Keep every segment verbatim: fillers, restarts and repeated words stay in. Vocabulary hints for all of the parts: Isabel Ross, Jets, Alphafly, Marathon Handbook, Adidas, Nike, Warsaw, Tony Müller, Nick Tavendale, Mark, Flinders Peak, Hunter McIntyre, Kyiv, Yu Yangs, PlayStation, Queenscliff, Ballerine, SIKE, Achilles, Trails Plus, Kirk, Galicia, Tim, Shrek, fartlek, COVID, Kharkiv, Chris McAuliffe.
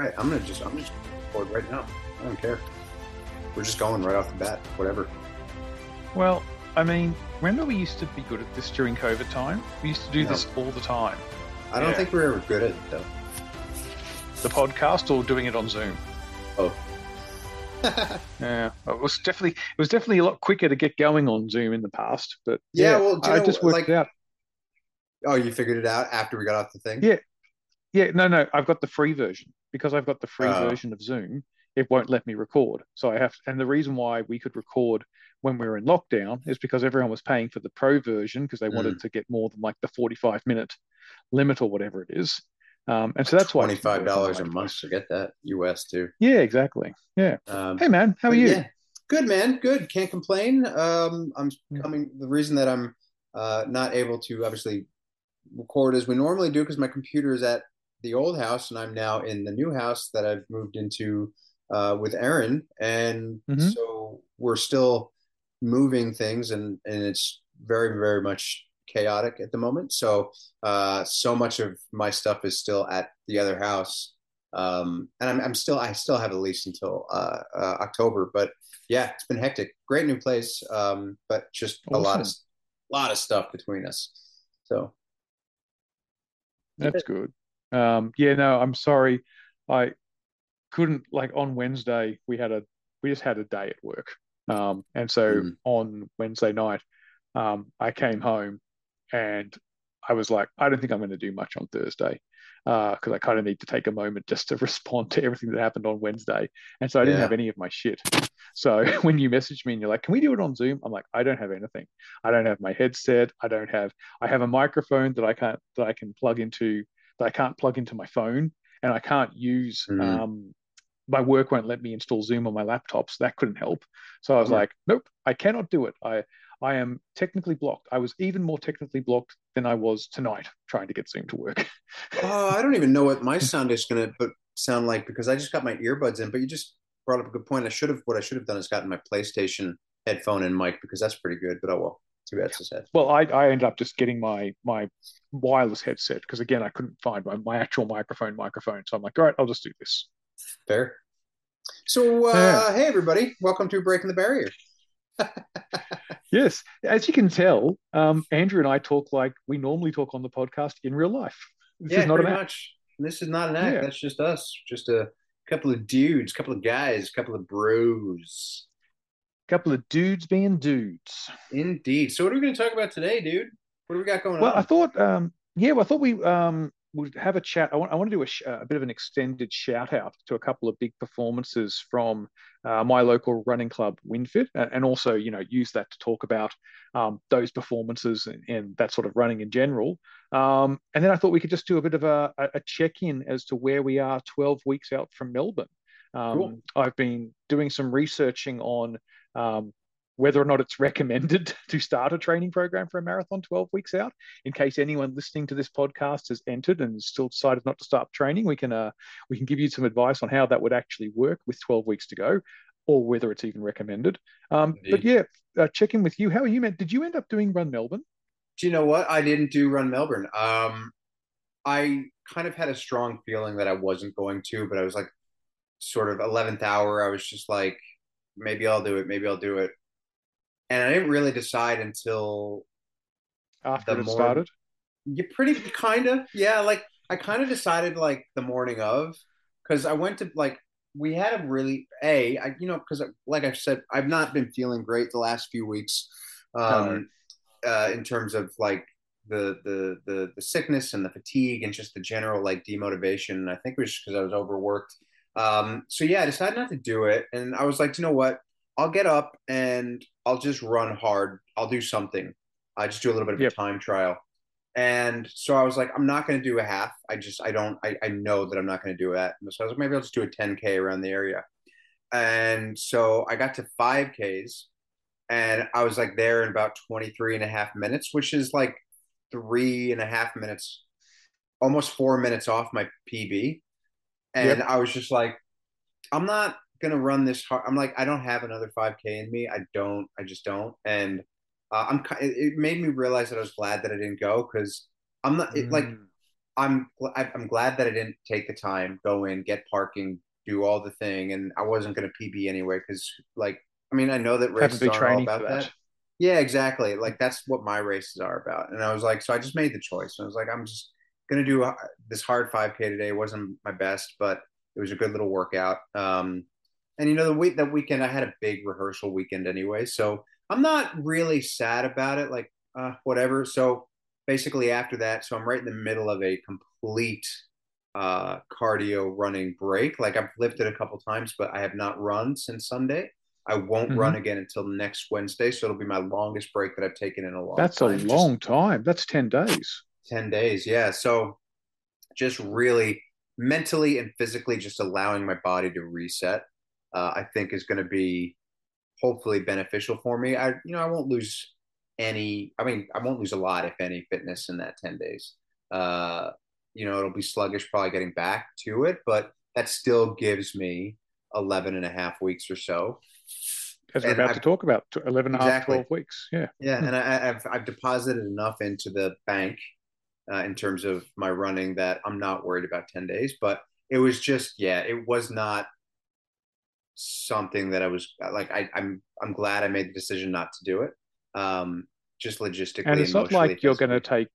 right, I'm gonna just I'm just board right now. I don't care. We're just going right off the bat, whatever. Well, I mean, remember we used to be good at this during COVID time? We used to do no. this all the time. I don't yeah. think we were ever good at it, though. The podcast or doing it on Zoom? Oh. yeah, it was definitely it was definitely a lot quicker to get going on Zoom in the past, but yeah, yeah well, do you I know, just worked like, it out. Oh, you figured it out after we got off the thing? Yeah, yeah, no, no, I've got the free version because I've got the free oh. version of Zoom. It won't let me record, so I have. And the reason why we could record when we were in lockdown is because everyone was paying for the pro version because they mm. wanted to get more than like the forty-five minute limit or whatever it is. Um, and so that's why twenty-five dollars a month to get that U S too. Yeah, exactly. Yeah. Um, hey man, how are you? Yeah. Good man. Good. Can't complain. Um, I'm coming. The reason that I'm uh, not able to obviously record as we normally do because my computer is at the old house and I'm now in the new house that I've moved into uh, with Aaron, and mm-hmm. so we're still moving things, and and it's very very much chaotic at the moment. So uh so much of my stuff is still at the other house, um and I'm, I'm still I still have a lease until uh, uh October, but yeah, it's been hectic. Great new place, um but just awesome. a lot of lot of stuff between us, so that's good. Um yeah, no, I'm sorry I couldn't, like on Wednesday we had a we just had a day at work, um and so mm. on Wednesday night um I came home and I was like, I don't think I'm going to do much on Thursday uh, because I kind of need to take a moment just to respond to everything that happened on Wednesday. And so I didn't yeah. have any of my shit. So when you message me and you're like, can we do it on Zoom? I'm like, I don't have anything. I don't have my headset. I don't have, I have a microphone that I can't, that I can plug into, that I can't plug into my phone, and I can't use, mm-hmm. um, my work won't let me install Zoom on my laptop. So that couldn't help. So I was yeah. like, nope, I cannot do it. I, I am technically blocked. I was even more technically blocked than I was tonight trying to get Zoom to work. Oh, I don't even know what my sound is going to sound like because I just got my earbuds in, but you just brought up a good point. I should have, what I should have done is gotten my PlayStation headphone and mic because that's pretty good, but oh well, too bad it's his head. Well, I, I ended up just getting my, my wireless headset because again, I couldn't find my, my actual microphone microphone. So I'm like, all right, I'll just do this. Fair. So, uh, yeah. hey everybody, welcome to Breaking the Barrier. Yes, as you can tell, um, Andrew and I talk like we normally talk on the podcast in real life. This yeah, is not an act. Much. This is not an act. Yeah. That's just us. Just a couple of dudes, couple of guys, couple of bros. Couple of dudes being dudes. Indeed. So what are we going to talk about today, dude? What do we got going well, on? Well, I thought, um, yeah, well, I thought we um, would have a chat. I want, I want to do a, sh- a bit of an extended shout out to a couple of big performances from Uh, my local running club, Winfit, and also, you know, use that to talk about um, those performances and, and that sort of running in general. Um, and then I thought we could just do a bit of a, a check-in as to where we are twelve weeks out from Melbourne. Um, cool. I've been doing some researching on um, whether or not it's recommended to start a training program for a marathon twelve weeks out. In case anyone listening to this podcast has entered and still decided not to start training, we can uh, we can give you some advice on how that would actually work with twelve weeks to go, or whether it's even recommended. Um, but yeah, uh, check in with you. How are you, man? Did you end up doing Run Melbourne? Do you know what? I didn't do Run Melbourne. Um, I kind of had a strong feeling that I wasn't going to, but I was like sort of eleventh hour. I was just like, maybe I'll do it. Maybe I'll do it. And I didn't really decide until after it started. You pretty kind of, yeah. Like I kind of decided like the morning of, because I went to like we had a really a, I, you know, because like I said, I've not been feeling great the last few weeks, um, no. uh, in terms of like the, the the the sickness and the fatigue and just the general like demotivation. And I think it was just because I was overworked. Um, so yeah, I decided not to do it, and I was like, you know what? I'll get up and I'll just run hard. I'll do something. I just do a little bit of yep. a time trial. And so I was like, I'm not going to do a half. I just, I don't, I, I know that I'm not going to do that. And so I was like, maybe I'll just do a ten K around the area. And so I got to five Ks and I was like there in about twenty-three and a half minutes, which is like three and a half minutes, almost four minutes off my P B. And yep. I was just like, I'm not gonna run this hard. I'm like, I don't have another five K in me. I don't. I just don't. And uh, I'm. It made me realize that I was glad that I didn't go because I'm not mm. it, like. I'm I'm glad that I didn't take the time, go in, get parking, do all the thing, and I wasn't going to P B anyway because, like, I mean, I know that races are all about that. that. Yeah, exactly. Like, that's what my races are about. And I was like, so I just made the choice. And I was like, I'm just going to do a, this hard five K today. It wasn't my best, but it was a good little workout. Um, and, you know, the week that weekend, I had a big rehearsal weekend anyway. So I'm not really sad about it. Like, uh, whatever. So basically after that, so I'm right in the middle of a complete uh, cardio running break. Like, I've lifted a couple times, but I have not run since Sunday. I won't mm-hmm. run again until next Wednesday. So it'll be my longest break that I've taken in a long That's time. That's a long just, time. That's ten days. ten days. Yeah. So just really mentally and physically just allowing my body to reset, uh, I think is going to be hopefully beneficial for me. I, you know, I won't lose any, I mean, I won't lose a lot, if any, fitness in that ten days. Uh, you know, it'll be sluggish probably getting back to it, but that still gives me eleven and a half weeks or so. As we're and about I've, to talk about, eleven and a half, twelve weeks. Yeah. Yeah. And I, I've, I've deposited enough into the bank uh, in terms of my running that I'm not worried about ten days, but it was just, yeah, it was not something that I was like, I, I'm, I'm glad I made the decision not to do it. Um, just logistically. And it's not like you're going to take,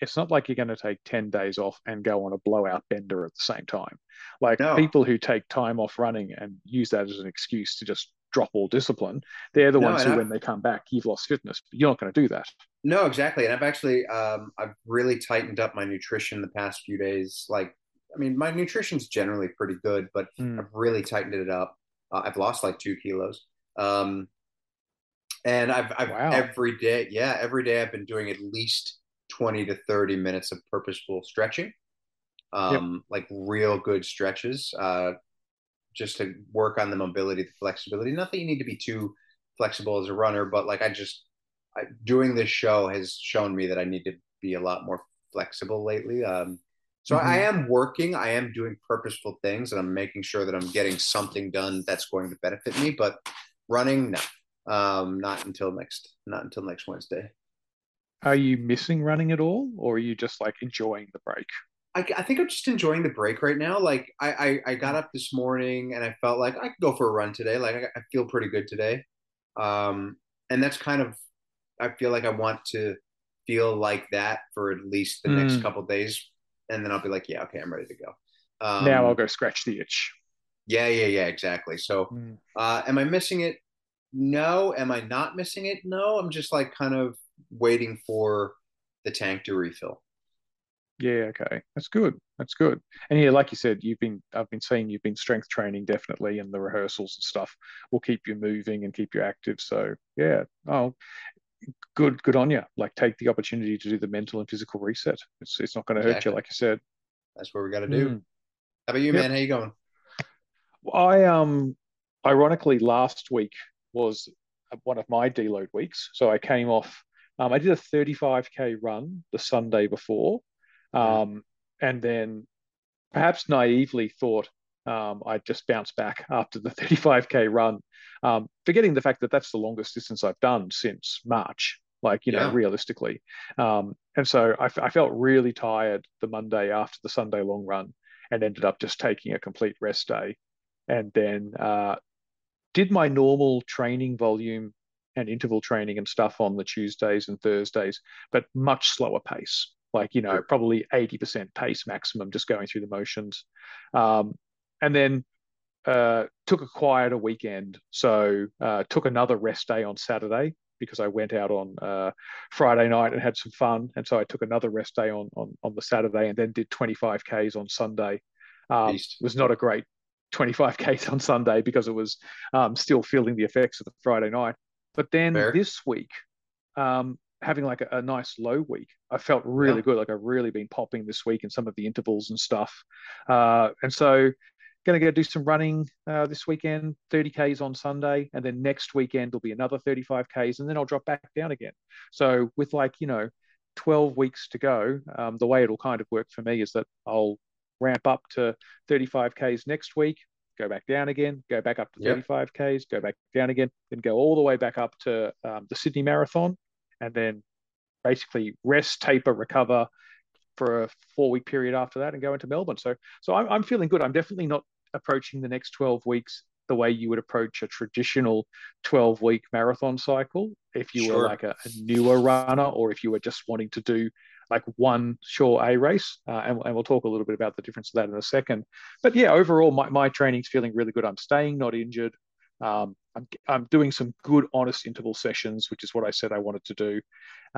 it's not like you're going to take ten days off and go on a blowout bender at the same time. Like no. people who take time off running and use that as an excuse to just drop all discipline, they're the no, ones who, I've, when they come back, you've lost fitness. But you're not going to do that. No, exactly. And I've actually, um, I've really tightened up my nutrition the past few days. Like, I mean, my nutrition's generally pretty good, but mm. I've really tightened it up. Uh, I've lost like two kilos. Um, and I've, I've wow. every day, yeah, every day I've been doing at least twenty to thirty minutes of purposeful stretching, um, yep. like real good stretches, uh, just to work on the mobility, the flexibility. Not that you need to be too flexible as a runner, but like I just, I, doing this show has shown me that I need to be a lot more flexible lately. Um, so mm-hmm. I, I am working, I am doing purposeful things, and I'm making sure that I'm getting something done that's going to benefit me, but running, no, um, not until next, not until next Wednesday. Are you missing running at all, or are you just like enjoying the break? I, I think I'm just enjoying the break right now. Like I, I, I got up this morning and I felt like I could go for a run today. Like I, I feel pretty good today. Um, and that's kind of, I feel like I want to feel like that for at least the mm. next couple of days. And then I'll be like, yeah, okay, I'm ready to go. Um, now I'll go scratch the itch. Yeah, yeah, yeah, exactly. So mm. uh, am I missing it? No. Am I not missing it? No. I'm just like kind of waiting for the tank to refill. Yeah, okay, that's good. That's good. And yeah, like you said, you've been, I've been seeing you've been strength training definitely, and the rehearsals and stuff will keep you moving and keep you active. So yeah, oh, good, good on you. Like take the opportunity to do the mental and physical reset. It's it's not going to hurt exactly. you, like you said. That's what we got to do. Mm. How about you, yep. man? How you going? I um, ironically, last week was one of my deload weeks, so I came off. Um, I did a thirty-five K run the Sunday before. Um, and then perhaps naively thought um, I'd just bounce back after the thirty-five K run, um, forgetting the fact that that's the longest distance I've done since March, like, you yeah. know, realistically. Um, and so I, I felt really tired the Monday after the Sunday long run and ended up just taking a complete rest day, and then uh, did my normal training volume and interval training and stuff on the Tuesdays and Thursdays, but much slower pace. Like, you know, sure. probably eighty percent pace maximum, just going through the motions. Um, and then uh, took a quieter weekend. So uh, took another rest day on Saturday because I went out on uh, Friday night and had some fun. And so I took another rest day on on, on the Saturday, and then did twenty-five Ks on Sunday. Um, it was not a great twenty-five Ks on Sunday because it was um, still feeling the effects of the Friday night. But then Fair. this week... Um, having like a, a nice low week, I felt really yeah. good. Like I've really been popping this week in some of the intervals and stuff. Uh, and so going to go do some running uh, this weekend, thirty Ks on Sunday. And then next weekend will be another thirty-five Ks, and then I'll drop back down again. So with like, you know, twelve weeks to go, um, the way it'll kind of work for me is that I'll ramp up to thirty-five Ks next week, go back down again, go back up to yep. thirty-five Ks, go back down again, then go all the way back up to um, the Sydney Marathon. And then basically rest, taper, recover, for a four week period after that and go into Melbourne. So, so I'm, I'm feeling good. I'm definitely not approaching the next twelve weeks the way you would approach a traditional twelve week marathon cycle. If you sure. were like a, a newer runner, or if you were just wanting to do like one sure A race. Uh, and, and we'll talk a little bit about the difference of that in a second, but yeah, overall my, my training's feeling really good. I'm staying not injured. Um, I'm, I'm doing some good, honest interval sessions, which is what I said I wanted to do.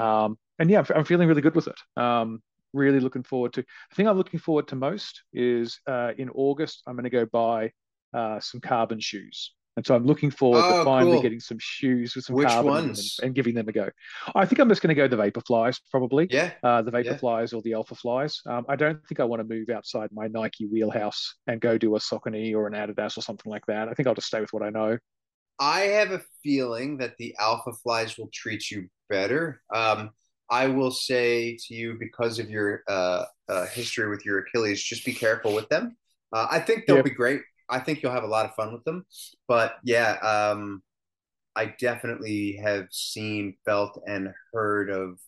Um, and yeah, I'm, I'm feeling really good with it. Um, really looking forward to, I think I'm looking forward to most is uh, in August, I'm going to go buy uh, some carbon shoes. And so I'm looking forward oh, to finally cool. getting some shoes with some Which carbon ones? And, and giving them a go. I think I'm just going to go the Vaporflies probably. Yeah. Uh, the Vaporflies yeah. or the Alphaflies. Um, I don't think I want to move outside my Nike wheelhouse and go do a Saucony or an Adidas or something like that. I think I'll just stay with what I know. I have a feeling that the Alphaflies will treat you better. Um, I will say to you, because of your uh, uh, history with your Achilles, just be careful with them. Uh, I think they'll yep. be great. I think you'll have a lot of fun with them, but yeah, um, I definitely have seen, felt, and heard of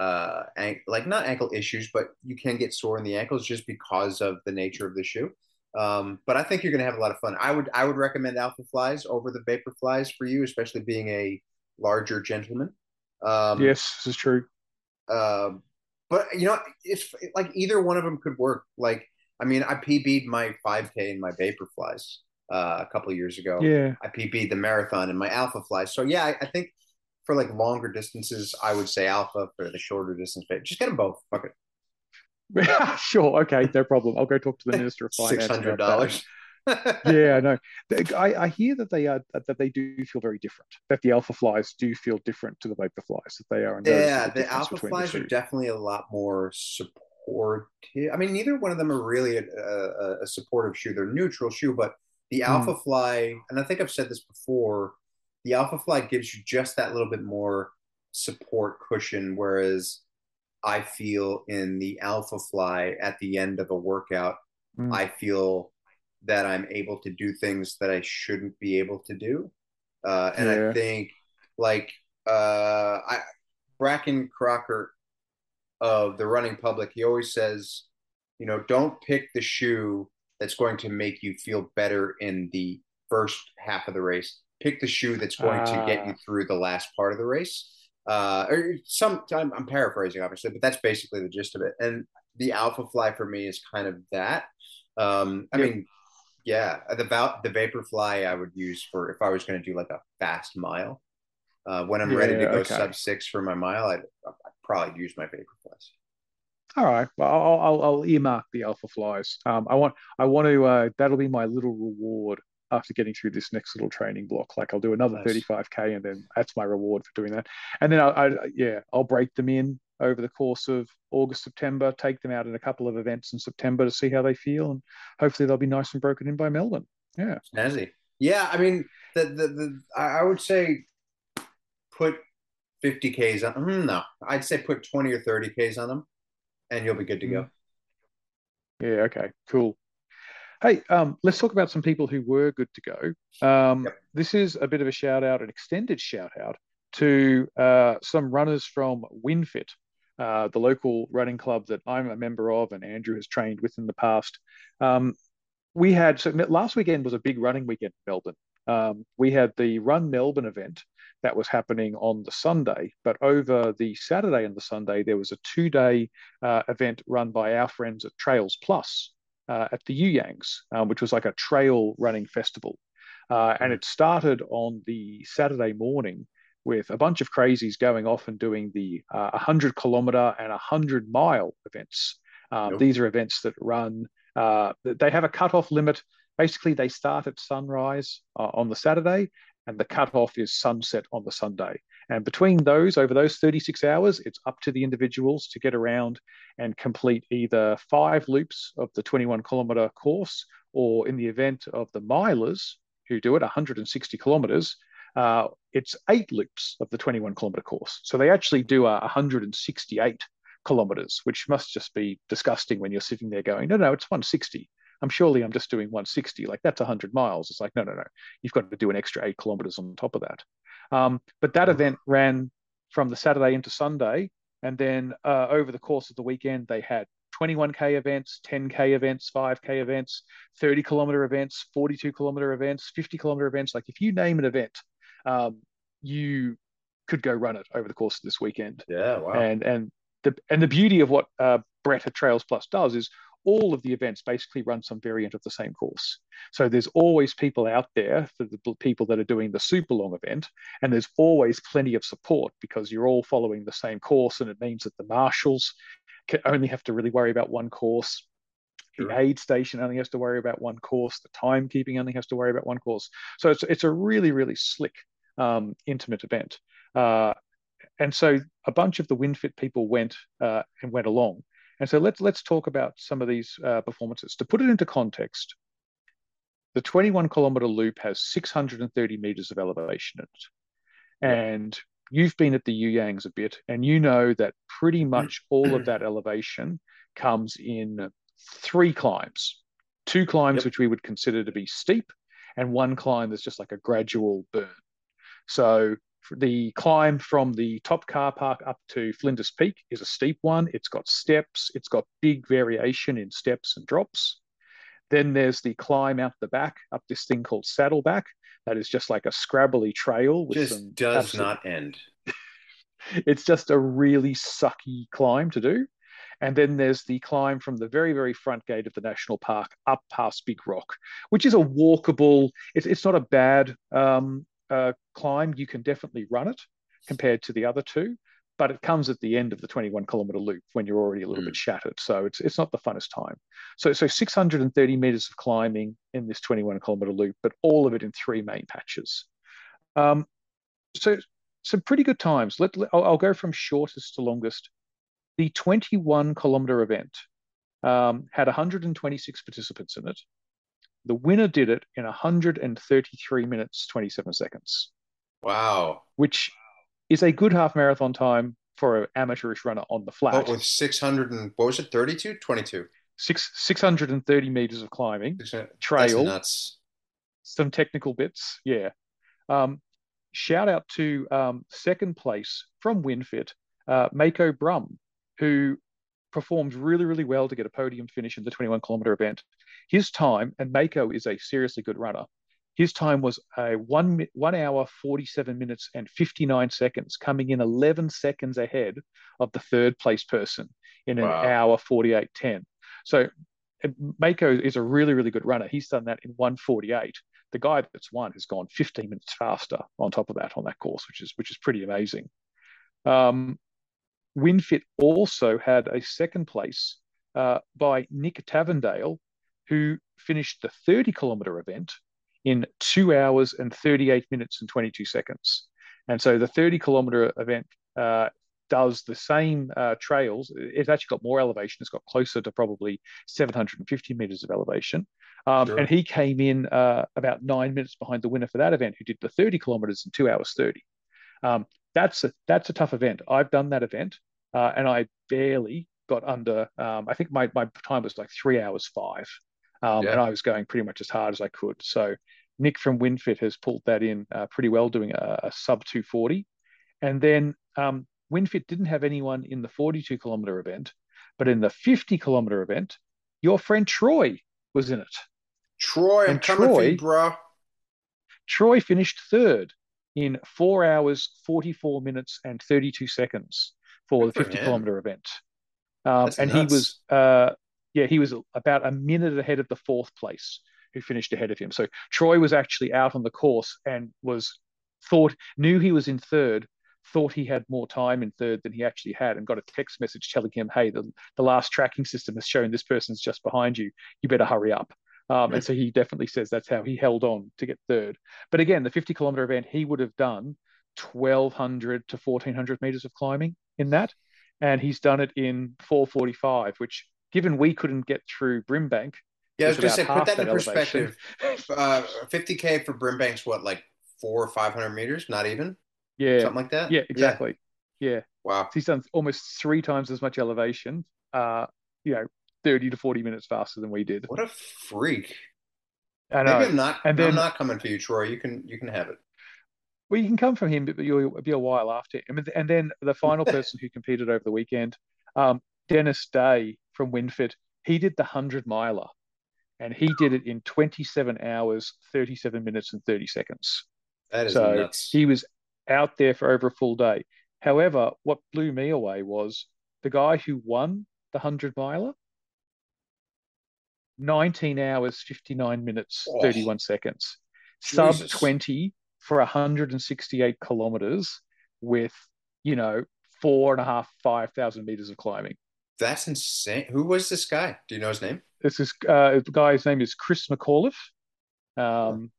uh, an- like not ankle issues, but you can get sore in the ankles just because of the nature of the shoe. Um, but I think you're going to have a lot of fun. I would I would recommend Alphaflies over the Vaporflies for you, especially being a larger gentleman. Um, yes, this is true. Uh, but you know, it's like either one of them could work. Like. I mean, I P B'd my five K in my Vaporflies uh, a couple of years ago. Yeah. I P B'd the marathon in my Alphaflies. So, yeah, I, I think for, like, longer distances, I would say Alpha. For the shorter distance, just get them both. Fuck it. Sure. Okay, no problem. I'll go talk to the Minister of Finance. six hundred dollars. Yeah, no. I, I hear that they are that they do feel very different, that the Alphaflies do feel different to the Vaporflies, that they are. Yeah, the, the Alphaflies are definitely a lot more support. Or t- I mean, neither one of them are really a, a, a supportive shoe. They're a neutral shoe, but the mm. Alphafly, and I think I've said this before, the Alphafly gives you just that little bit more support cushion, whereas I feel in the Alphafly at the end of a workout, mm. I feel that I'm able to do things that I shouldn't be able to do. Uh, and yeah. I think, like, uh, I Bracken Crocker, of the running public, he always says, you know, don't pick the shoe that's going to make you feel better in the first half of the race. Pick the shoe that's going uh, to get you through the last part of the race. Uh, or sometime, I'm paraphrasing, obviously, but that's basically the gist of it. And the Alphafly for me is kind of that. Um, I yeah. mean, yeah, the the Vaporfly I would use for if I was going to do like a fast mile. Uh, when I'm yeah, ready to go okay. sub six for my mile, I'd, I'd probably use my Vaporflies. All right, well, I'll, I'll, I'll earmark the Alphaflies. Um, I want, I want to. Uh, that'll be my little reward after getting through this next little training block. Like I'll do another nice. thirty-five K, and then that's my reward for doing that. And then I, I, yeah, I'll break them in over the course of August, September. Take them out in a couple of events in September to see how they feel, and hopefully they'll be nice and broken in by Melbourne. Yeah, snazzy. Yeah, I mean, the the, the I would say. Put fifty Ks on. No, I'd say put twenty or thirty Ks on them, and you'll be good to go. Yeah. Okay. Cool. Hey, um, let's talk about some people who were good to go. Um, yep. This is a bit of a shout out, an extended shout out to uh, some runners from Winfit, uh, the local running club that I'm a member of, and Andrew has trained with in the past. Um, we had so last weekend was a big running weekend in Melbourne. Um, we had the Run Melbourne event. That was happening on the Sunday, but over the Saturday and the Sunday, there was a two-day uh, event run by our friends at Trails Plus uh, at the Yu Yangs, um, which was like a trail running festival. Uh, and it started on the Saturday morning with a bunch of crazies going off and doing the uh, one hundred kilometer and one hundred mile events. Um, nope. These are events that run, uh, they have a cutoff limit. Basically, they start at sunrise uh, on the Saturday, and the cutoff is sunset on the Sunday. And between those, over those thirty-six hours, it's up to the individuals to get around and complete either five loops of the twenty-one kilometer course, or in the event of the milers who do it, one hundred sixty kilometers, uh, it's eight loops of the twenty-one kilometer course. So they actually do a one hundred sixty-eight kilometers, which must just be disgusting when you're sitting there going, no, no, it's one hundred sixty. I'm surely I'm just doing one hundred sixty, like that's one hundred miles. It's like, no, no, no, you've got to do an extra eight kilometers on top of that. Um, but that event ran from the Saturday into Sunday, And then uh, over the course of the weekend, they had twenty-one K events, ten K events, five K events, thirty kilometer events, forty-two kilometer events, fifty kilometer events. Like if you name an event, um, you could go run it over the course of this weekend. Yeah, wow. And and the and the beauty of what uh, Brett at Trails Plus does is all of the events basically run some variant of the same course. So there's always people out there for the people that are doing the super long event, and there's always plenty of support because you're all following the same course, and it means that the marshals can only have to really worry about one course. Sure. The aid station only has to worry about one course. The timekeeping only has to worry about one course. So it's it's a really, really slick, um, intimate event. Uh, and so a bunch of the WinFit people went uh, and went along. And so let's let's talk about some of these uh, performances. To put it into context, the twenty-one kilometer loop has six hundred thirty meters of elevation in it. And you've been at the Yu Yangs a bit, and you know that pretty much all of that elevation comes in three climbs, two climbs yep. which we would consider to be steep, and one climb that's just like a gradual burn. So the climb from the top car park up to Flinders Peak is a steep one. It's got steps. It's got big variation in steps and drops. Then there's the climb out the back, up this thing called Saddleback. That is just like a scrabbly trail. With just some does absolute... not end. It's just a really sucky climb to do. And then there's the climb from the very, very front gate of the National Park up past Big Rock, which is a walkable, it's, it's not a bad um Uh, climb. You can definitely run it compared to the other two, but it comes at the end of the twenty-one kilometer loop when you're already a little mm. bit shattered. So it's it's not the funnest time. So so six hundred thirty meters of climbing in this twenty-one kilometer loop, but all of it in three main patches. Um, so some pretty good times. Let, let I'll, I'll go from shortest to longest. The twenty-one kilometer event um, had one hundred twenty-six participants in it. The winner did it in one hundred thirty-three minutes, twenty-seven seconds. Wow. Which is a good half marathon time for an amateurish runner on the flat. But with six hundred and, what was it, thirty-two? twenty-two. Six, 630 meters of climbing, trail. That's nuts. Some technical bits, yeah. Um, shout out to um, second place from WinFit, uh, Mako Brum, who performed really, really well to get a podium finish in the twenty-one kilometer event. His time, and Mako is a seriously good runner, his time was a one, one hour, forty-seven minutes and fifty-nine seconds, coming in eleven seconds ahead of the third place person in an wow. hour, forty-eight ten. So Mako is a really, really good runner. He's done that in one forty-eight. The guy that's won has gone fifteen minutes faster on top of that on that course, which is, which is pretty amazing. Um, WinFit also had a second place uh, by Nick Tavendale, who finished the thirty kilometer event in two hours and thirty-eight minutes and twenty-two seconds. And so the thirty kilometer event uh, does the same uh, trails. It's actually got more elevation. It's got closer to probably seven hundred fifty meters of elevation. Um, sure. And he came in uh, about nine minutes behind the winner for that event, who did the thirty kilometers in two hours thirty. Um, That's a that's a tough event. I've done that event, uh, and I barely got under. Um, I think my my time was like three hours five, um, yeah. and I was going pretty much as hard as I could. So Nick from WinFit has pulled that in uh, pretty well, doing a, a sub two forty, and then um, WinFit didn't have anyone in the forty-two kilometer event, but in the fifty kilometer event, your friend Troy was in it. Troy, and I'm Troy, coming for you, bro. Troy finished third in four hours, forty-four minutes and thirty-two seconds for the fifty kilometer event. Um, and nuts. he was, uh, yeah, he was about a minute ahead of the fourth place who finished ahead of him. So Troy was actually out on the course and was thought, knew he was in third, thought he had more time in third than he actually had, and got a text message telling him, hey, the, the last tracking system has shown this person's just behind you. You better hurry up. Um, and so he definitely says that's how he held on to get third. But again, the fifty kilometer event, he would have done twelve hundred to fourteen hundred meters of climbing in that. And he's done it in four forty-five, which, given we couldn't get through Brimbank. Yeah, I was going to say, put that, that in elevation. Perspective. Uh, fifty K for Brimbank's what, like four or five hundred meters? Not even? Yeah. Something like that? Yeah, exactly. Yeah. yeah. Wow. So he's done almost three times as much elevation, uh, you know, thirty to forty minutes faster than we did. What a freak. I know. Maybe I'm not, and then, I'm not coming for you, Troy. You can you can have it. Well, you can come from him, but you'll be a while after him. And then the final person who competed over the weekend, um, Dennis Day from Winfit, he did the hundred miler, and he did it in twenty-seven hours, thirty-seven minutes and thirty seconds. That is so nuts. He was out there for over a full day. However, what blew me away was the guy who won the hundred miler, nineteen hours, fifty-nine minutes, oh, thirty-one seconds. Jesus. Sub twenty for one hundred sixty-eight kilometers with, you know, four and a half, five thousand meters of climbing. That's insane. Who was this guy? Do you know his name? This is uh, the guy's name is Chris McAuliffe. Um,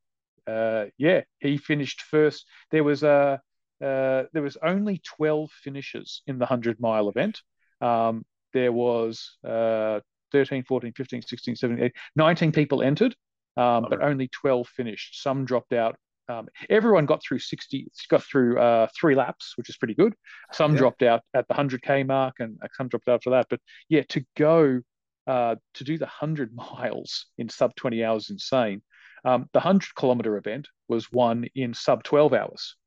uh, yeah, he finished first. There was a uh, there was only twelve finishes in the hundred mile event. Um, there was uh, thirteen, fourteen, fifteen, sixteen, seventeen, eighteen, nineteen people entered, um, but only twelve finished. Some dropped out. Um, everyone got through sixty, got through uh, three laps, which is pretty good. Some yeah. dropped out at the hundred K mark, and some dropped out for that. But yeah, to go uh, to do the hundred miles in sub twenty hours, insane. Um, the hundred kilometer event was won in sub twelve hours.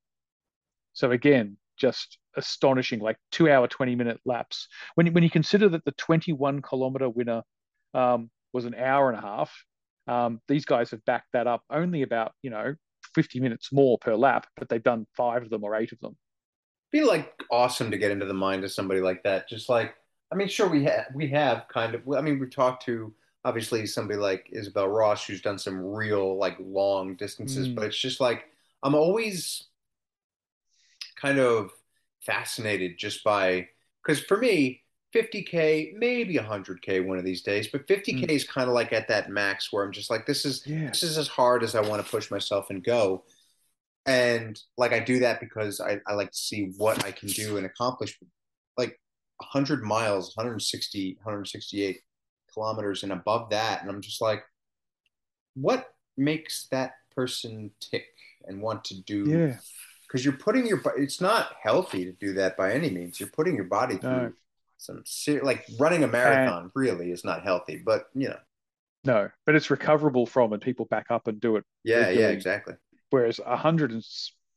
So again, just astonishing, like two hour twenty minute laps. When when you consider that the twenty-one kilometer winner um, was an hour and a half, um, these guys have backed that up only about you know. fifty minutes more per lap, but they've done five of them or eight of them. It'd be like awesome to get into the mind of somebody like that. Just like, I mean, sure, we have, we have kind of, I mean, we've talked to obviously somebody like Isabel Ross, who's done some real like long distances, mm. but it's just like, I'm always kind of fascinated just by, because for me, fifty K, maybe hundred K one of these days, but fifty K mm. is kind of like at that max where I'm just like, this is yeah. this is as hard as I want to push myself and go. And like, I do that because I, I like to see what I can do and accomplish. Like hundred miles, one hundred sixty, one hundred sixty-eight kilometers and above that. And I'm just like, what makes that person tick and want to do? Yeah. Because you're putting your, it's not healthy to do that by any means. You're putting your body through. No. Some ser- like running a marathon and, really is not healthy, but you know, no, but it's recoverable from, and people back up and do it. Yeah, regularly. Yeah, exactly. Whereas one hundred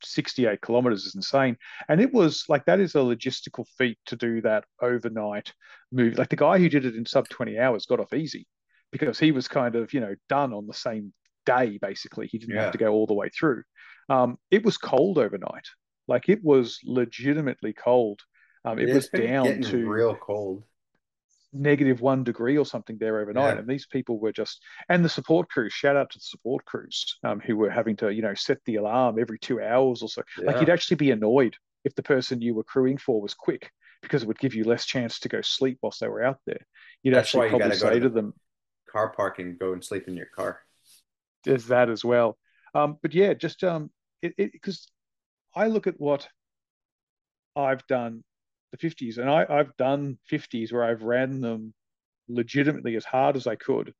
sixty-eight kilometers is insane, and it was like that is a logistical feat to do that overnight move. Like the guy who did it in sub twenty hours got off easy because he was kind of you know done on the same day basically. He didn't yeah. have to go all the way through. Um, it was cold overnight, like it was legitimately cold. Um, it, it was down to real cold, negative one degree or something there overnight. Yeah. And these people were just, and the support crews, shout out to the support crews um, who were having to, you know, set the alarm every two hours or so. Yeah. Like you'd actually be annoyed if the person you were crewing for was quick because it would give you less chance to go sleep whilst they were out there. You'd That's actually why you probably say go to, to them, car park and go and sleep in your car. There's that as well. Um, but yeah, just um, it because I look at what I've done. The fifties, and I, I've done fifties where I've ran them legitimately as hard as I could,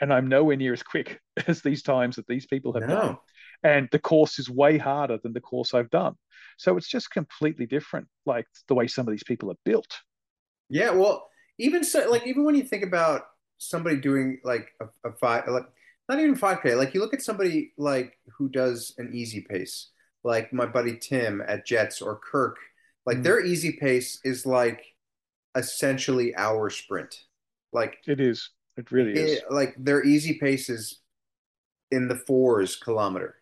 and I'm nowhere near as quick as these times that these people have no. done, and the course is way harder than the course I've done, so it's just completely different, like the way some of these people are built. Yeah, well, even so, like even when you think about somebody doing like a, a five, like not even five K, like you look at somebody like who does an easy pace, like my buddy Tim at Jets or Kirk. Like their easy pace is like essentially our sprint. Like it is. It really it, is. Like their easy pace is in the fours kilometer,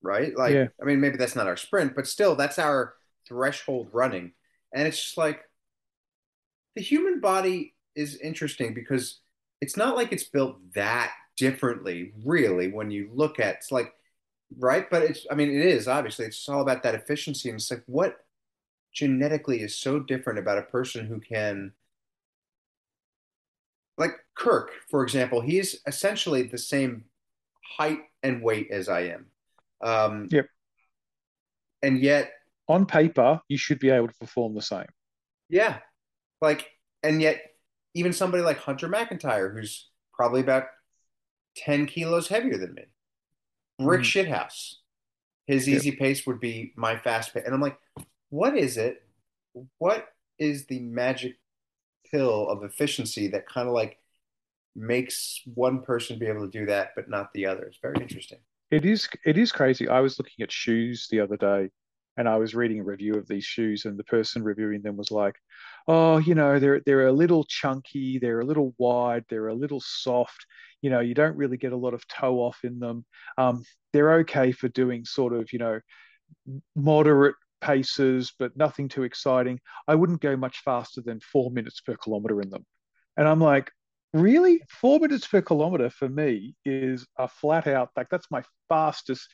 right? Like, yeah. I mean, maybe that's not our sprint, but still that's our threshold running. And it's just like the human body is interesting because it's not like it's built that differently, really, when you look at it's like, right. But it's, I mean, it is obviously it's all about that efficiency. And it's like, what genetically is so different about a person who can, like Kirk, for example, he's essentially the same height and weight as I am. Um, yep. And yet on paper, you should be able to perform the same. Yeah. Like, and yet even somebody like Hunter McIntyre, who's probably about ten kilos heavier than me, Rick mm. Shithouse, his yep. easy pace would be my fast pace. And I'm like, what is it? What is the magic pill of efficiency that kind of like makes one person be able to do that, but not the other? It's very interesting. It is, it is crazy. I was looking at shoes the other day, and I was reading a review of these shoes, and the person reviewing them was like, oh, you know, they're they're a little chunky, they're a little wide, they're a little soft, you know, you don't really get a lot of toe off in them. Um, they're okay for doing sort of, you know, moderate paces, but nothing too exciting. I wouldn't go much faster than four minutes per kilometer in them. And I'm like, really? Four minutes per kilometer for me is a flat out, like, that's my fastest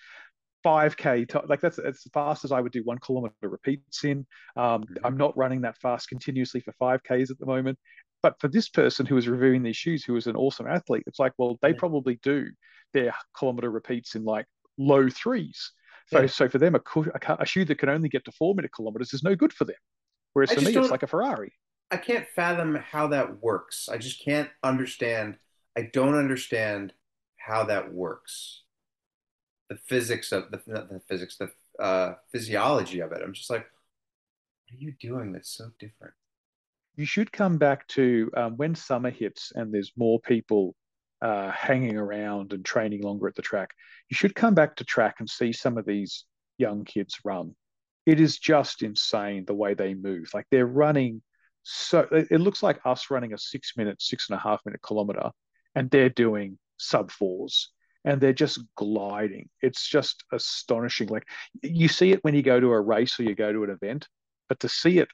five K, to, like that's as fast as I would do one kilometer repeats in. Um, I'm not running that fast continuously for five Ks at the moment. But for this person who was reviewing these shoes, who was an awesome athlete, it's like, well, they yeah. probably do their kilometer repeats in like low threes. So, yeah. so for them, a, a shoe that can only get to four minute kilometers is no good for them. Whereas for me, it's like a Ferrari. I can't fathom how that works. I just can't understand. I don't understand how that works. The physics of the not the physics, the uh, physiology of it. I'm just like, what are you doing that's so different? You should come back to um, when summer hits and there's more people uh, hanging around and training longer at the track. You should come back to track and see some of these young kids run. It is just insane the way they move. Like, they're running so it looks like us running a six minute, six and a half minute kilometer, and they're doing sub fours. And they're just gliding. It's just astonishing. Like, you see it when you go to a race or you go to an event, but to see it,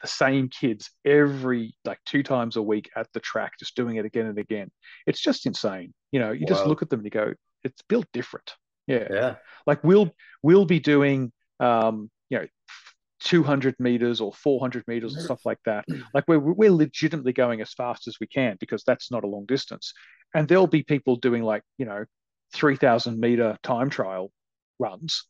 the same kids every, like, two times a week at the track, just doing it again and again. It's just insane. You know, you wow. just look at them and you go, it's built different. Yeah. Yeah. Like, we'll, we'll be doing, um, you know, two hundred meters or four hundred meters and stuff like that. Like, we're, we're legitimately going as fast as we can because that's not a long distance. And there'll be people doing, like, you know, three thousand meter time trial runs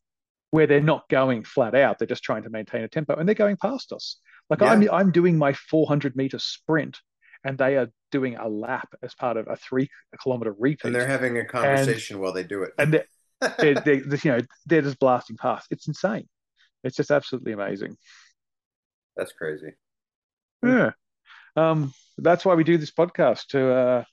where they're not going flat out. They're just trying to maintain a tempo, and they're going past us. Like, yeah. I'm I'm doing my four hundred meter sprint, and they are doing a lap as part of a three kilometer repeat. And they're having a conversation and, while they do it. And they're, they're, they're, you know, they're just blasting past. It's insane. It's just absolutely amazing. That's crazy. Yeah. Um, that's why we do this podcast, to, uh,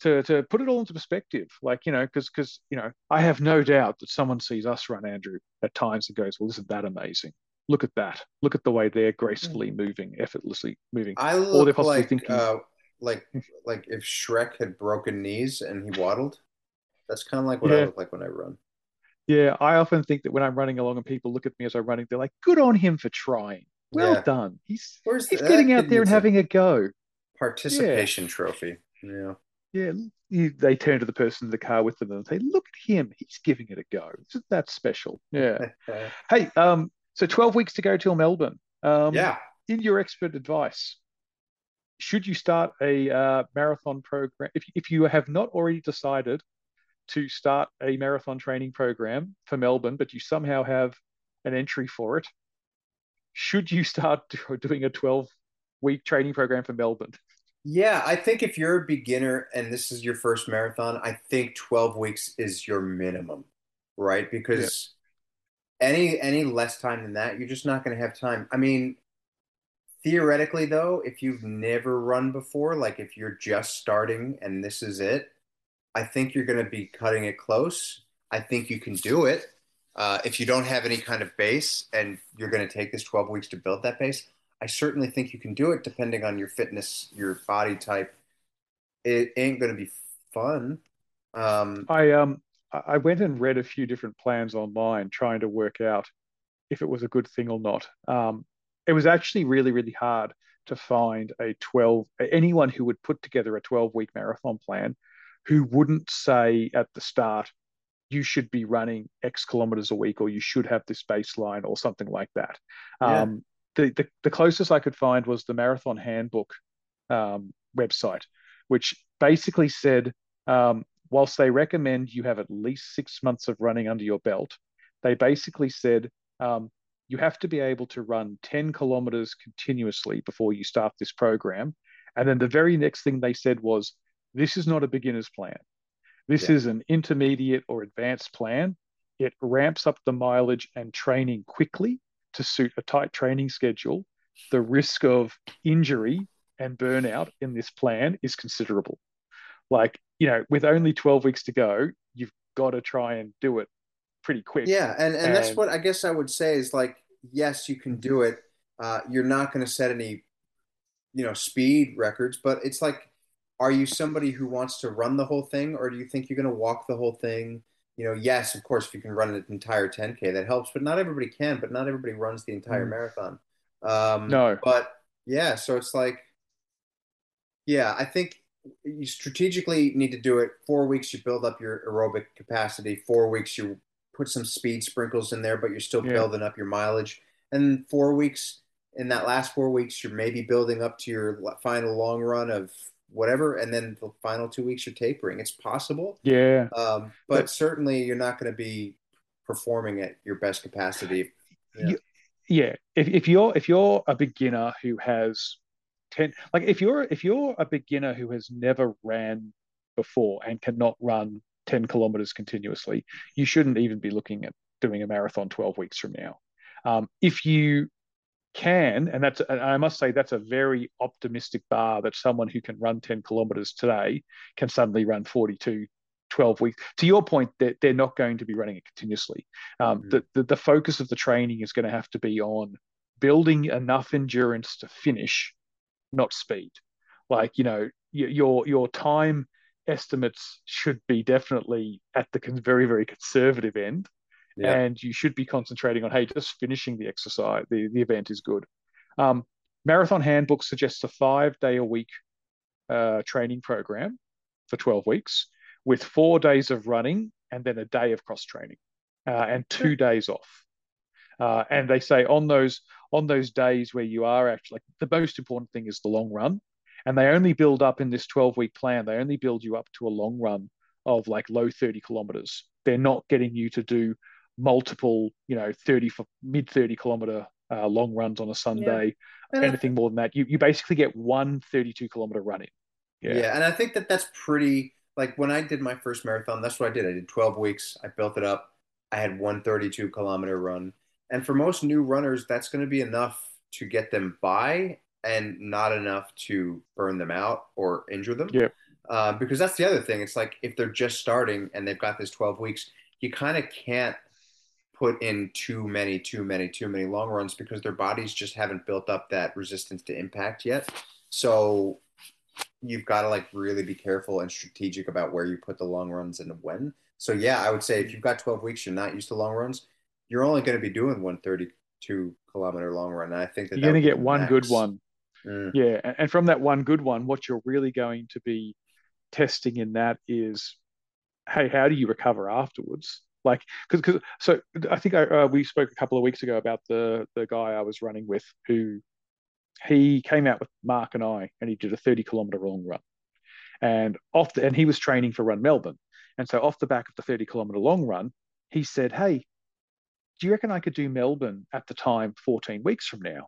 to, to put it all into perspective. Like, you know, cause, cause, you know, I have no doubt that someone sees us run, Andrew, at times and goes, well, isn't that amazing? Look at that. Look at the way they're gracefully moving, effortlessly moving. I look like, thinking, uh, like, like if Shrek had broken knees and he waddled, that's kind of like what yeah. I look like when I run. Yeah, I often think that when I'm running along and people look at me as I'm running, they're like, good on him for trying. Well yeah. done. He's Where's he's getting out there and having a go. Participation yeah. trophy. Yeah. Yeah. You, they turn to the person in the car with them and say, look at him. He's giving it a go. Isn't that special? Yeah. Hey, um, so twelve weeks to go till Melbourne. Um, yeah. In your expert advice, should you start a uh, marathon program? If, if you have not already decided to start a marathon training program for Melbourne, but you somehow have an entry for it, should you start doing a twelve-week training program for Melbourne? Yeah, I think if you're a beginner and this is your first marathon, I think twelve weeks is your minimum, right? Because yeah. any any less time than that, you're just not going to have time. I mean, theoretically, though, if you've never run before, like if you're just starting and this is it, I think you're going to be cutting it close. I think you can do it. Uh, if you don't have any kind of base and you're going to take this twelve weeks to build that base, I certainly think you can do it depending on your fitness, your body type. It ain't going to be fun. Um, I um I went and read a few different plans online trying to work out if it was a good thing or not. Um, it was actually really, really hard to find a twelve anyone who would put together a twelve-week marathon plan who wouldn't say at the start, you should be running X kilometers a week, or you should have this baseline or something like that. Yeah. Um, the, the the closest I could find was the Marathon Handbook um, website, which basically said, um, whilst they recommend you have at least six months of running under your belt, they basically said um, you have to be able to run ten kilometers continuously before you start this program. And then the very next thing they said was, this is not a beginner's plan. This yeah. is an intermediate or advanced plan. It ramps up the mileage and training quickly to suit a tight training schedule. The risk of injury and burnout in this plan is considerable. Like, you know, with only twelve weeks to go, you've got to try and do it pretty quick. Yeah, and, and, and that's what I guess I would say is like, yes, you can do it. Uh, you're not going to set any, you know, speed records, but it's like, are you somebody who wants to run the whole thing, or do you think you're going to walk the whole thing? You know, yes, of course, if you can run an entire ten K, that helps, but not everybody can, but not everybody runs the entire mm. marathon. Um, no. But yeah, so it's like, yeah, I think you strategically need to do it. Four weeks, you build up your aerobic capacity. Four weeks, you put some speed sprinkles in there, but you're still yeah. building up your mileage. And four weeks, in that last four weeks, you're maybe building up to your final long run of whatever, and then the final two weeks you're tapering. It's possible. Yeah. Um, but, but certainly you're not going to be performing at your best capacity. Yeah. You, yeah. If if you're if you're a beginner who has ten, like if you're if you're a beginner who has never ran before and cannot run ten kilometers continuously, you shouldn't even be looking at doing a marathon twelve weeks from now. Um, if you can, and that's, and I must say, that's a very optimistic bar, that someone who can run ten kilometers today can suddenly run forty-two, twelve weeks. To your point, that they're, they're not going to be running it continuously. Um, mm-hmm. the, the the focus of the training is going to have to be on building enough endurance to finish, not speed. Like, you know, your your time estimates should be definitely at the very, very conservative end. Yeah. And you should be concentrating on, hey, just finishing the exercise, the, the event is good. Um, Marathon Handbook suggests a five-day-a-week uh, training program for twelve weeks, with four days of running and then a day of cross-training uh, and two days off. Uh, and they say on those on those days where you are actually, like, the most important thing is the long run, and they only build up in this twelve-week plan, they only build you up to a long run of like low thirty kilometers. They're not getting you to do multiple, you know, thirty for mid thirty kilometer uh, long runs on a Sunday. Yeah. Anything I, more than that, you you basically get one thirty-two kilometer run in. Yeah. yeah, and I think that that's pretty. Like when I did my first marathon, that's what I did. I did twelve weeks. I built it up. I had one thirty-two kilometer run, and for most new runners, that's going to be enough to get them by, and not enough to burn them out or injure them. Yeah, uh, because that's the other thing. It's like if they're just starting and they've got this twelve weeks, you kind of can't put in too many, too many, too many long runs because their bodies just haven't built up that resistance to impact yet. So you've got to like really be careful and strategic about where you put the long runs and when. So yeah, I would say if you've got twelve weeks, you're not used to long runs, you're only going to be doing one thirty-two kilometer long run. And I think that you're going to get one good one. Mm. Yeah. And from that one good one, what you're really going to be testing in that is, hey, how do you recover afterwards? Like, cause, cause, so I think I, uh, we spoke a couple of weeks ago about the the guy I was running with, who he came out with Mark and I, and he did a thirty kilometer long run, and off the, and he was training for Run Melbourne, and so off the back of the thirty kilometer long run, he said, "Hey, do you reckon I could do Melbourne at the time fourteen weeks from now?"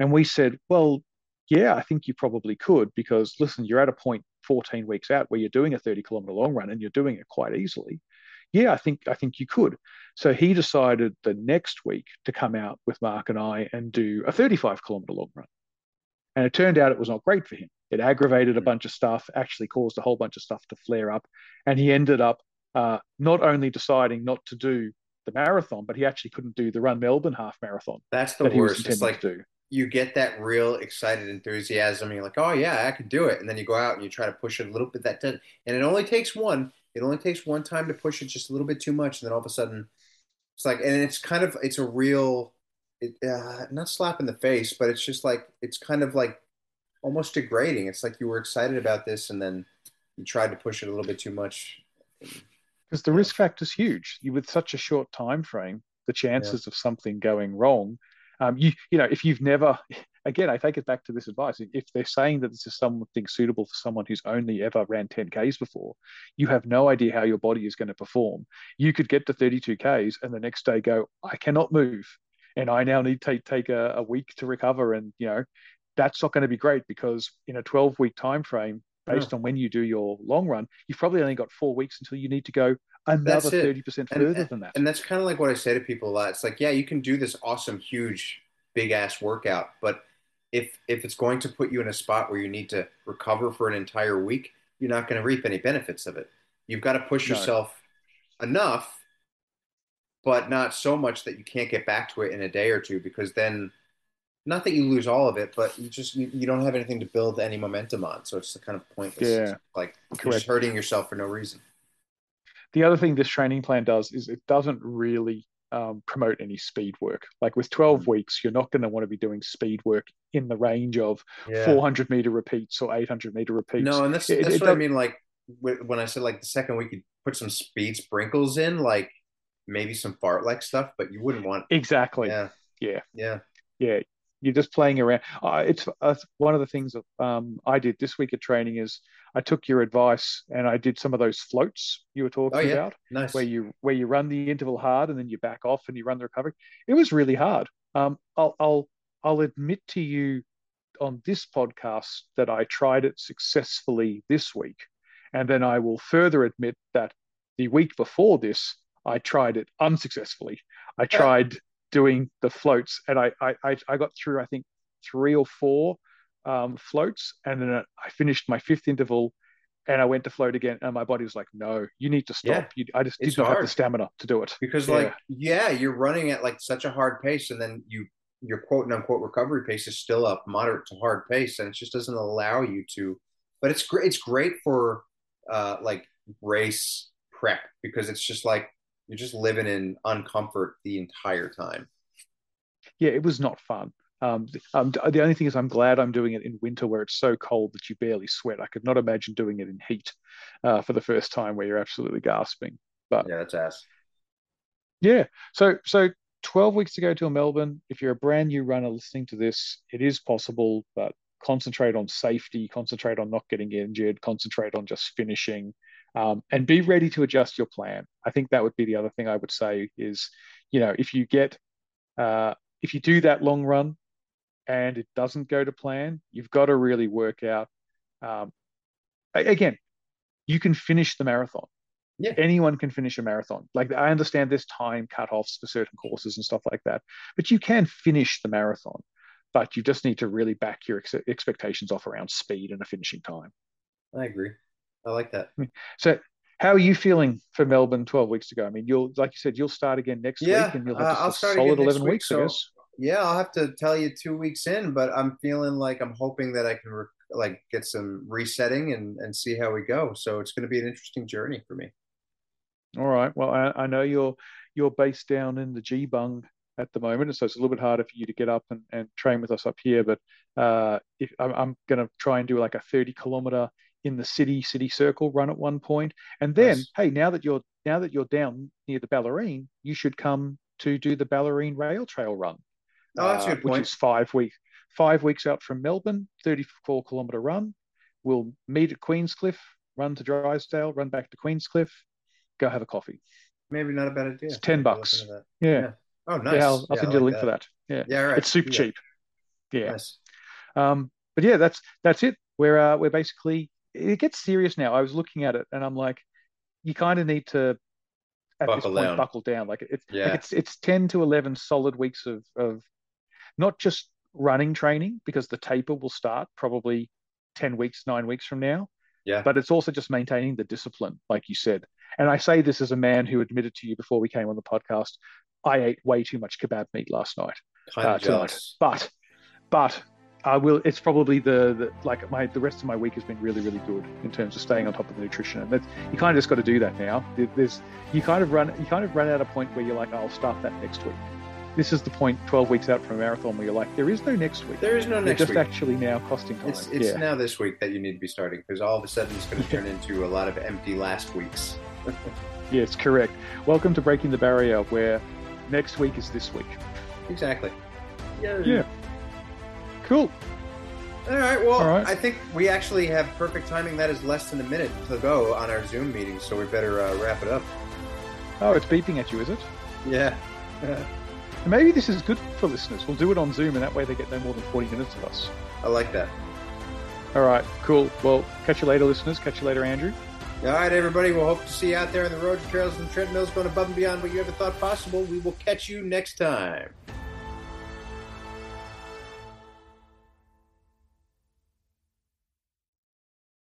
And we said, "Well, yeah, I think you probably could, because listen, you're at a point fourteen weeks out where you're doing a thirty kilometer long run, and you're doing it quite easily." Yeah, I think I think you could. So he decided the next week to come out with Mark and I and do a thirty-five kilometer long run. And it turned out it was not great for him. It aggravated a bunch of stuff, actually caused a whole bunch of stuff to flare up. And he ended up uh, not only deciding not to do the marathon, but he actually couldn't do the Run Melbourne half marathon. That's the that worst. It's like to do. You get that real excited enthusiasm. You're like, oh yeah, I could do it. And then you go out and you try to push it a little bit. That does, and it only takes one. It only takes one time to push it just a little bit too much, and then all of a sudden, it's like, and it's kind of, it's a real, it, uh, not slap in the face, but it's just like, it's kind of like almost degrading. It's like you were excited about this, and then you tried to push it a little bit too much. Because the risk factor is huge. You, with such a short time frame, the chances yeah. of something going wrong. Um, you you know, if you've never, again, I take it back to this advice. If they're saying that this is something suitable for someone who's only ever ran ten Ks before, you have no idea how your body is going to perform. You could get to thirty-two Ks and the next day go, I cannot move, and I now need to take, take a, a week to recover. And, you know, that's not going to be great, because in a twelve-week time frame, based yeah. on when you do your long run, you've probably only got four weeks until you need to go another thirty percent further and, than that. And that's kind of like what I say to people a lot. It's like, yeah, you can do this awesome, huge, big-ass workout, but if if it's going to put you in a spot where you need to recover for an entire week, you're not going to reap any benefits of it. You've got to push no. yourself enough, but not so much that you can't get back to it in a day or two, because then not that you lose all of it, but you just, you, you don't have anything to build any momentum on. So it's the kind of pointless, yeah, like you're just hurting yourself for no reason. The other thing this training plan does is it doesn't really um, promote any speed work. Like with twelve mm-hmm. weeks, you're not going to want to be doing speed work in the range of yeah. four hundred meter repeats or eight hundred meter repeats. No, and that's, it, that's it, what it, I mean. Like when I said like the second week, you put some speed sprinkles in, like maybe some fartlek stuff, but you wouldn't want exactly. Yeah, yeah, yeah, yeah. You're just playing around. Uh, it's uh, one of the things that um, I did this week at training is I took your advice and I did some of those floats you were talking oh, yeah. about, nice. where you where you run the interval hard and then you back off and you run the recovery. It was really hard. Um, I'll I'll I'll admit to you on this podcast that I tried it successfully this week, and then I will further admit that the week before this I tried it unsuccessfully. I tried. Yeah. doing the floats, and I, I I got through I think three or four um, floats, and then I finished my fifth interval and I went to float again, and my body was like, no, you need to stop. yeah. you, I just did not have the stamina to do it, because yeah. like yeah you're running at like such a hard pace, and then you your quote unquote recovery pace is still up moderate to hard pace, and it just doesn't allow you to. But it's great it's great for uh, like race prep, because it's just like you're just living in uncomfort the entire time. Yeah, it was not fun. Um, um, the only thing is I'm glad I'm doing it in winter where it's so cold that you barely sweat. I could not imagine doing it in heat uh, for the first time where you're absolutely gasping. But yeah, that's ass. Yeah. So so twelve weeks to go till Melbourne. If you're a brand new runner listening to this, it is possible, but concentrate on safety, concentrate on not getting injured, concentrate on just finishing. Um, and be ready to adjust your plan. I think that would be the other thing I would say is, you know, if you get, uh, if you do that long run and it doesn't go to plan, you've got to really work out. Um, again, you can finish the marathon. Yeah. Anyone can finish a marathon. Like, I understand there's time cutoffs for certain courses and stuff like that, but you can finish the marathon, but you just need to really back your ex- expectations off around speed and a finishing time. I agree. I like that. So how are you feeling for Melbourne twelve weeks ago? I mean, you'll, like you said, you'll start again next yeah, week, and you'll have uh, a solid eleven week, weeks, so, I guess. Yeah, I'll have to tell you two weeks in, but I'm feeling like I'm hoping that I can re- like get some resetting and, and see how we go. So it's going to be an interesting journey for me. All right. Well, I, I know you're you're based down in the G-Bung at the moment, and so it's a little bit harder for you to get up and, and train with us up here. But uh, if, I'm, I'm going to try and do like a thirty kilometer in the city city circle run at one point, and then nice. hey, now that you're now that you're down near the Ballerine, you should come to do the Ballerine rail trail run. Oh, that's uh, a good point. Which is five weeks five weeks out from Melbourne, thirty-four kilometer run. We'll meet at Queenscliff, run to Drysdale, run back to Queenscliff, go have a coffee. Maybe not a bad idea. It's ten bucks. Yeah. yeah. Oh, nice. Yeah, I'll, I'll yeah, send you a like link that. for that. Yeah. Yeah. Right. It's super yeah. cheap. Yeah. Nice. Um. But yeah, that's that's it. We're uh, we're basically. It gets serious now. I was looking at it and I'm like, you kind of need to at buckle this point down. buckle down. Like it's yeah. like it's it's ten to eleven solid weeks of of not just running training, because the taper will start probably ten weeks, nine weeks from now. Yeah. But it's also just maintaining the discipline, like you said. And I say this as a man who admitted to you before we came on the podcast, I ate way too much kebab meat last night. Uh, tonight. But but I will. It's probably the, the like my the rest of my week has been really really good in terms of staying on top of the nutrition, and that's, you kind of just got to do that now. There's you kind of run you kind of run out of point where you're like, oh, I'll start that next week. This is the point twelve weeks out from a marathon where you're like, there is no next week. There is no next They're just week. Just actually now costing time. It's, it's yeah. now this week that you need to be starting, because all of a sudden it's going to turn into a lot of empty last weeks. Yes, correct. Welcome to Breaking the Barrier, where next week is this week. Exactly. Yeah. Yeah. Cool. All right. Well, All right. I think we actually have perfect timing. That is less than a minute to go on our Zoom meeting, so we better uh, wrap it up. Oh, it's beeping at you, is it? Yeah. yeah. Maybe this is good for listeners. We'll do it on Zoom, and that way they get no more than forty minutes of us. I like that. All right. Cool. Well, catch you later, listeners. Catch you later, Andrew. All right, everybody. We'll hope to see you out there on the roads, trails, and treadmills, going above and beyond what you ever thought possible. We will catch you next time.